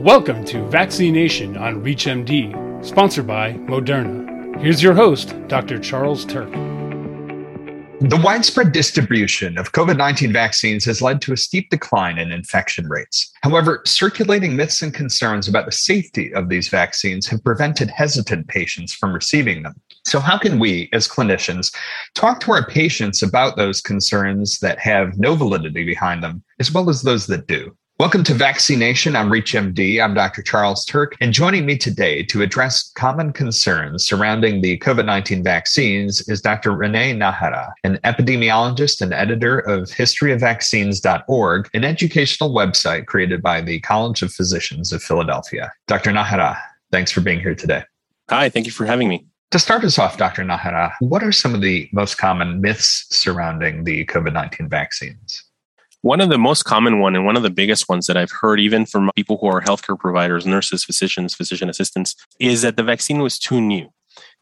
Welcome to Vaccination on ReachMD, sponsored by Moderna. Here's your host, Dr. Charles Turck. The widespread distribution of COVID-19 vaccines has led to a steep decline in infection rates. However, circulating myths and concerns about the safety of these vaccines have prevented hesitant patients from receiving them. So how can we, as clinicians, talk to our patients about those concerns that have no validity behind them, as well as those that do? Welcome to Vaccination on ReachMD. I'm Dr. Charles Turck, and joining me today to address common concerns surrounding the COVID-19 vaccines is Dr. René Nájera, an epidemiologist and editor of historyofvaccines.org, an educational website created by the College of Physicians of Philadelphia. Dr. Nájera, thanks for being here today. Hi, thank you for having me. To start us off, Dr. Nájera, what are some of the most common myths surrounding the COVID-19 vaccines? One of the most common one and one of the biggest ones that I've heard, even from people who are healthcare providers, nurses, physicians, physician assistants, is that the vaccine was too new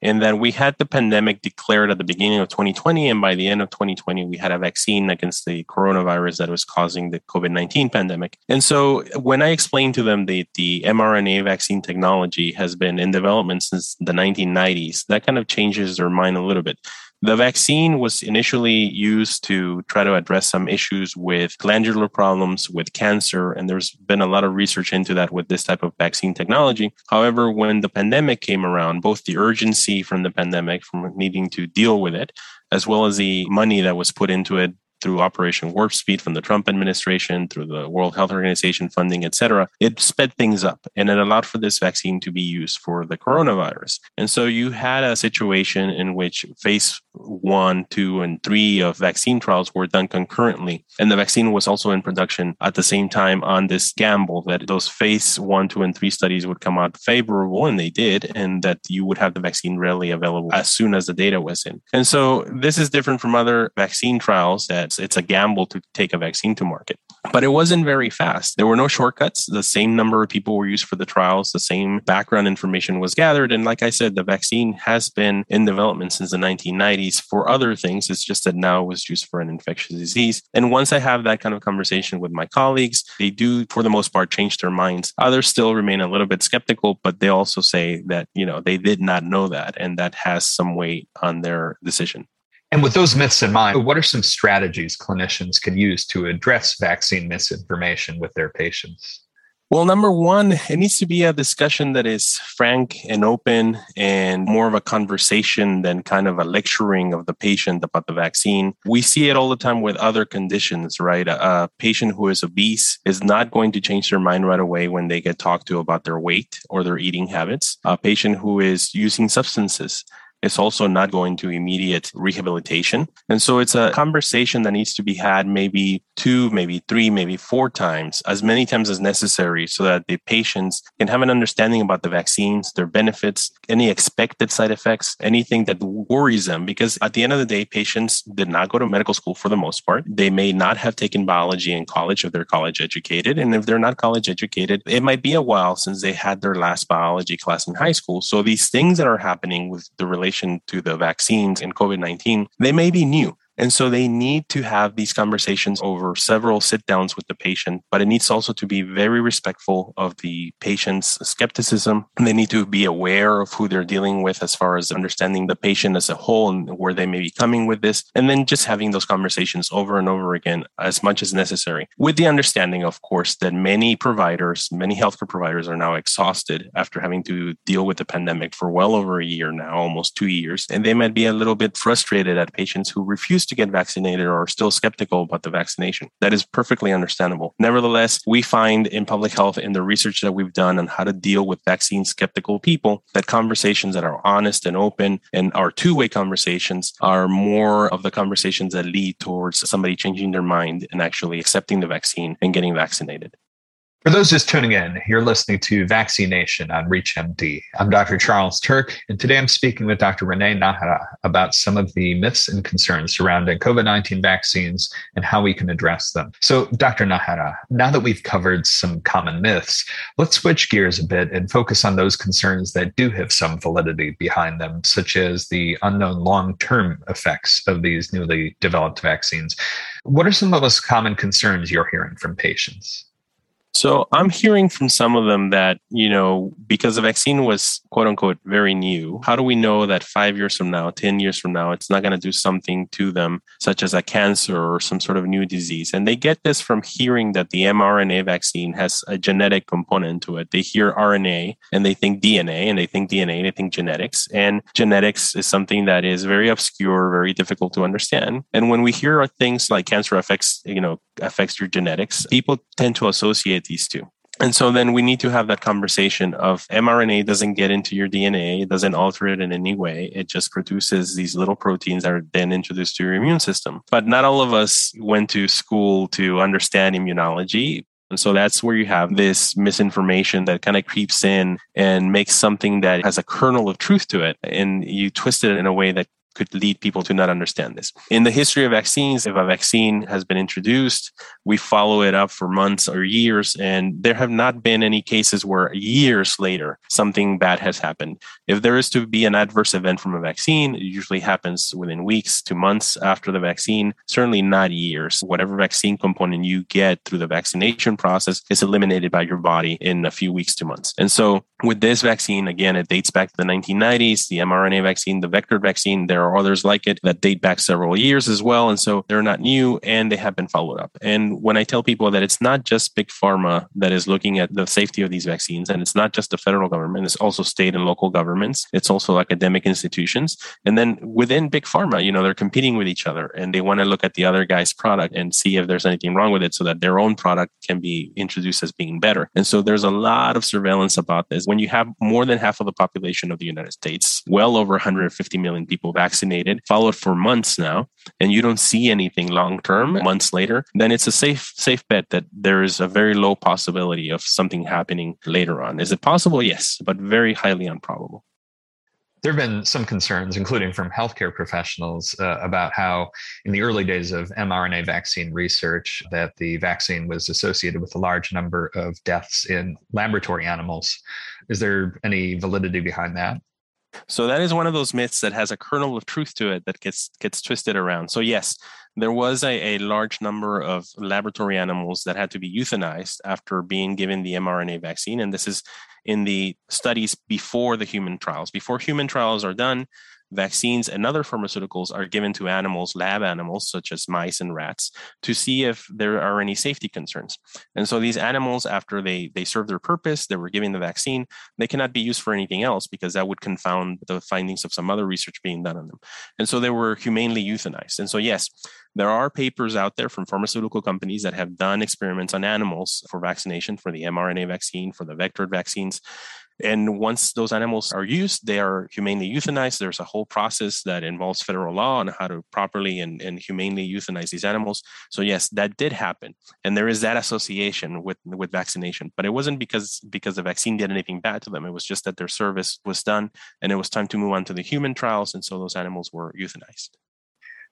and that we had the pandemic declared at the beginning of 2020. And by the end of 2020, we had a vaccine against the coronavirus that was causing the COVID-19 pandemic. And so when I explained to them that the mRNA vaccine technology has been in development since the 1990s, that kind of changes their mind a little bit. The vaccine was initially used to try to address some issues with glandular problems, with cancer, and there's been a lot of research into that with this type of vaccine technology. However, when the pandemic came around, both the urgency from the pandemic, from needing to deal with it, as well as the money that was put into it through Operation Warp Speed from the Trump administration, through the World Health Organization funding, et cetera, it sped things up and it allowed for this vaccine to be used for the coronavirus. And so you had a situation in which phase 1, 2, and 3 of vaccine trials were done concurrently. And the vaccine was also in production at the same time on this gamble that those phase 1, 2, and 3 studies would come out favorable, and they did, and that you would have the vaccine readily available as soon as the data was in. And so this is different from other vaccine trials that it's a gamble to take a vaccine to market. But it wasn't very fast. There were no shortcuts. The same number of people were used for the trials. The same background information was gathered. And like I said, the vaccine has been in development since the 1990s for other things. It's just that now it was used for an infectious disease. And once I have that kind of conversation with my colleagues, they do, for the most part, change their minds. Others still remain a little bit skeptical, but they also say that, they did not know that. And that has some weight on their decision. And with those myths in mind, what are some strategies clinicians can use to address vaccine misinformation with their patients? Well, number one, it needs to be a discussion that is frank and open and more of a conversation than kind of a lecturing of the patient about the vaccine. We see it all the time with other conditions, right? A patient who is obese is not going to change their mind right away when they get talked to about their weight or their eating habits. A patient who is using substances, it's also not going to immediate rehabilitation. And so it's a conversation that needs to be had maybe 2, maybe 3, maybe 4 times, as many times as necessary, so that the patients can have an understanding about the vaccines, their benefits, any expected side effects, anything that worries them. Because at the end of the day, patients did not go to medical school for the most part. They may not have taken biology in college if they're college educated. And if they're not college educated, it might be a while since they had their last biology class in high school. So these things that are happening with the relationship to the vaccines and COVID-19, they may be new. And so they need to have these conversations over several sit-downs with the patient, but it needs also to be very respectful of the patient's skepticism. And they need to be aware of who they're dealing with as far as understanding the patient as a whole and where they may be coming with this. And then just having those conversations over and over again as much as necessary, with the understanding, of course, that many healthcare providers are now exhausted after having to deal with the pandemic for well over a year now, almost 2 years. And they might be a little bit frustrated at patients who refuse to get vaccinated or are still skeptical about the vaccination. That is perfectly understandable. Nevertheless, we find in public health, in the research that we've done on how to deal with vaccine skeptical people, that conversations that are honest and open and are two-way conversations are more of the conversations that lead towards somebody changing their mind and actually accepting the vaccine and getting vaccinated. For those just tuning in, you're listening to Vaccination on ReachMD. I'm Dr. Charles Turck, and today I'm speaking with Dr. René Nájera about some of the myths and concerns surrounding COVID-19 vaccines and how we can address them. So, Dr. Nájera, now that we've covered some common myths, let's switch gears a bit and focus on those concerns that do have some validity behind them, such as the unknown long-term effects of these newly developed vaccines. What are some of the most common concerns you're hearing from patients? So I'm hearing from some of them that, you know, because the vaccine was, quote unquote, very new, how do we know that 5 years from now, 10 years from now, it's not going to do something to them, such as a cancer or some sort of new disease? And they get this from hearing that the mRNA vaccine has a genetic component to it. They hear RNA and they think DNA, and they think DNA, and they think genetics. And genetics is something that is very obscure, very difficult to understand. And when we hear things like cancer affects your genetics, people tend to associate these two. And so then we need to have that conversation of mRNA doesn't get into your DNA, it doesn't alter it in any way. It just produces these little proteins that are then introduced to your immune system. But not all of us went to school to understand immunology. And so that's where you have this misinformation that kind of creeps in and makes something that has a kernel of truth to it. And you twist it in a way that could lead people to not understand this. In the history of vaccines, if a vaccine has been introduced, we follow it up for months or years, and there have not been any cases where years later, something bad has happened. If there is to be an adverse event from a vaccine, it usually happens within weeks to months after the vaccine, certainly not years. Whatever vaccine component you get through the vaccination process is eliminated by your body in a few weeks to months. And so with this vaccine, again, it dates back to the 1990s, the mRNA vaccine, the vector vaccine, there or others like it that date back several years as well. And so they're not new and they have been followed up. And when I tell people that it's not just big pharma that is looking at the safety of these vaccines, and it's not just the federal government, it's also state and local governments, it's also academic institutions. And then within big pharma, you know, they're competing with each other and they want to look at the other guy's product and see if there's anything wrong with it so that their own product can be introduced as being better. And so there's a lot of surveillance about this. When you have more than half of the population of the United States, well over 150 million people vaccinated, followed for months now, and you don't see anything long-term months later, then it's a safe bet that there is a very low possibility of something happening later on. Is it possible? Yes, but very highly improbable. There have been some concerns, including from healthcare professionals, about how in the early days of mRNA vaccine research, that the vaccine was associated with a large number of deaths in laboratory animals. Is there any validity behind that? So that is one of those myths that has a kernel of truth to it that gets twisted around. So yes, there was a large number of laboratory animals that had to be euthanized after being given the mRNA vaccine. And this is in the studies before the human trials. Before human trials are done, vaccines and other pharmaceuticals are given to animals, lab animals, such as mice and rats, to see if there are any safety concerns. And so these animals, after they serve their purpose, they were given the vaccine, they cannot be used for anything else because that would confound the findings of some other research being done on them. And so they were humanely euthanized. And so yes, there are papers out there from pharmaceutical companies that have done experiments on animals for vaccination, for the mRNA vaccine, for the vectored vaccines. And once those animals are used, they are humanely euthanized. There's a whole process that involves federal law on how to properly and humanely euthanize these animals. So yes, that did happen. And there is that association with vaccination. But it wasn't because the vaccine did anything bad to them. It was just that their service was done and it was time to move on to the human trials. And so those animals were euthanized.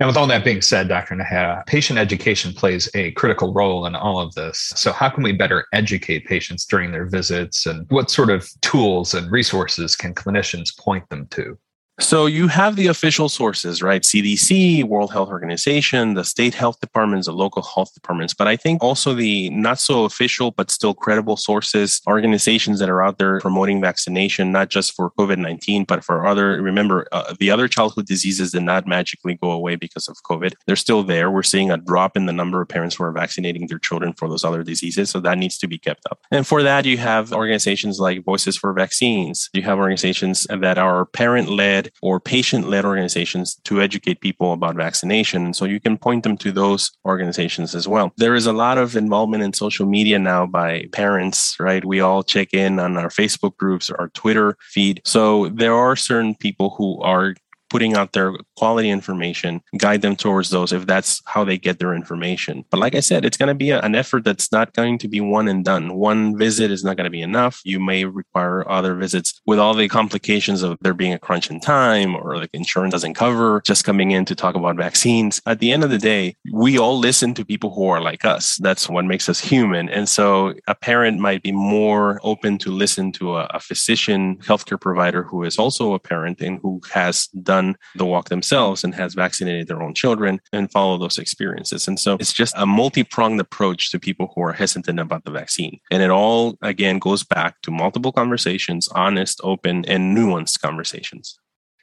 And with all that being said, Dr. Nájera, patient education plays a critical role in all of this. So how can we better educate patients during their visits, and what sort of tools and resources can clinicians point them to? So you have the official sources, right? CDC, World Health Organization, the state health departments, the local health departments. But I think also the not so official, but still credible sources, organizations that are out there promoting vaccination, not just for COVID-19, but for other, remember, the other childhood diseases did not magically go away because of COVID. They're still there. We're seeing a drop in the number of parents who are vaccinating their children for those other diseases. So that needs to be kept up. And for that, you have organizations like Voices for Vaccines. You have organizations that are parent-led or patient-led organizations to educate people about vaccination. And so you can point them to those organizations as well. There is a lot of involvement in social media now by parents, right? We all check in on our Facebook groups, our Twitter feed. So there are certain people who are putting out their quality information, guide them towards those if that's how they get their information. But like I said, it's going to be an effort that's not going to be one and done. One visit is not going to be enough. You may require other visits with all the complications of there being a crunch in time or like insurance doesn't cover just coming in to talk about vaccines. At the end of the day, we all listen to people who are like us. That's what makes us human. And so a parent might be more open to listen to a physician, healthcare provider who is also a parent and who has done done the walk themselves and has vaccinated their own children and follow those experiences. And so it's just a multi-pronged approach to people who are hesitant about the vaccine. And it all, again, goes back to multiple conversations, honest, open, and nuanced conversations.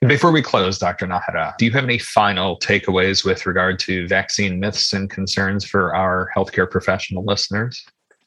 Before we close, Dr. Nájera, do you have any final takeaways with regard to vaccine myths and concerns for our healthcare professional listeners?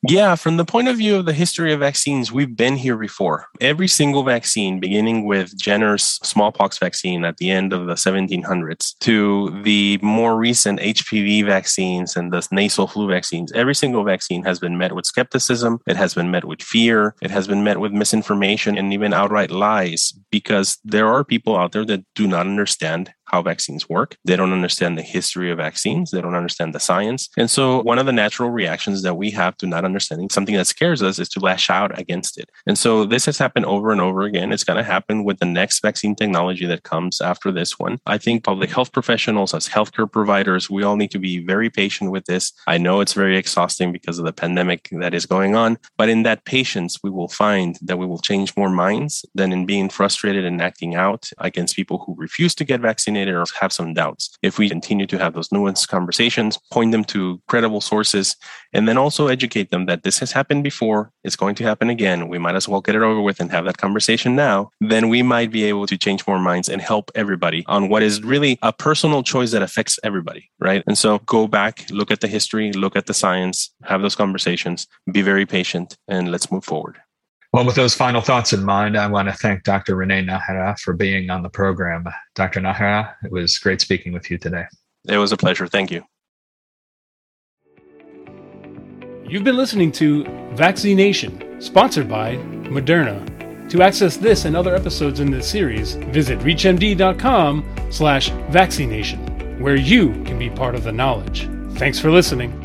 Yeah, from the point of view of the history of vaccines, we've been here before. Every single vaccine, beginning with Jenner's smallpox vaccine at the end of the 1700s, to the more recent HPV vaccines and the nasal flu vaccines, every single vaccine has been met with skepticism. It has been met with fear. It has been met with misinformation and even outright lies, because there are people out there that do not understand how vaccines work. They don't understand the history of vaccines. They don't understand the science. And so one of the natural reactions that we have to not understanding something that scares us is to lash out against it. And so this has happened over and over again. It's going to happen with the next vaccine technology that comes after this one. I think public health professionals, as healthcare providers, we all need to be very patient with this. I know it's very exhausting because of the pandemic that is going on, but in that patience, we will find that we will change more minds than in being frustrated and acting out against people who refuse to get vaccinated or have some doubts. If we continue to have those nuanced conversations, point them to credible sources, and then also educate them that this has happened before, it's going to happen again, we might as well get it over with and have that conversation now, then we might be able to change more minds and help everybody on what is really a personal choice that affects everybody, right? And so go back, look at the history, look at the science, have those conversations, be very patient, and let's move forward. Well, with those final thoughts in mind, I want to thank Dr. René Nájera for being on the program. Dr. Nájera, it was great speaking with you today. It was a pleasure. Thank you. You've been listening to Vaccination, sponsored by Moderna. To access this and other episodes in this series, visit reachmd.com/vaccination, where you can be part of the knowledge. Thanks for listening.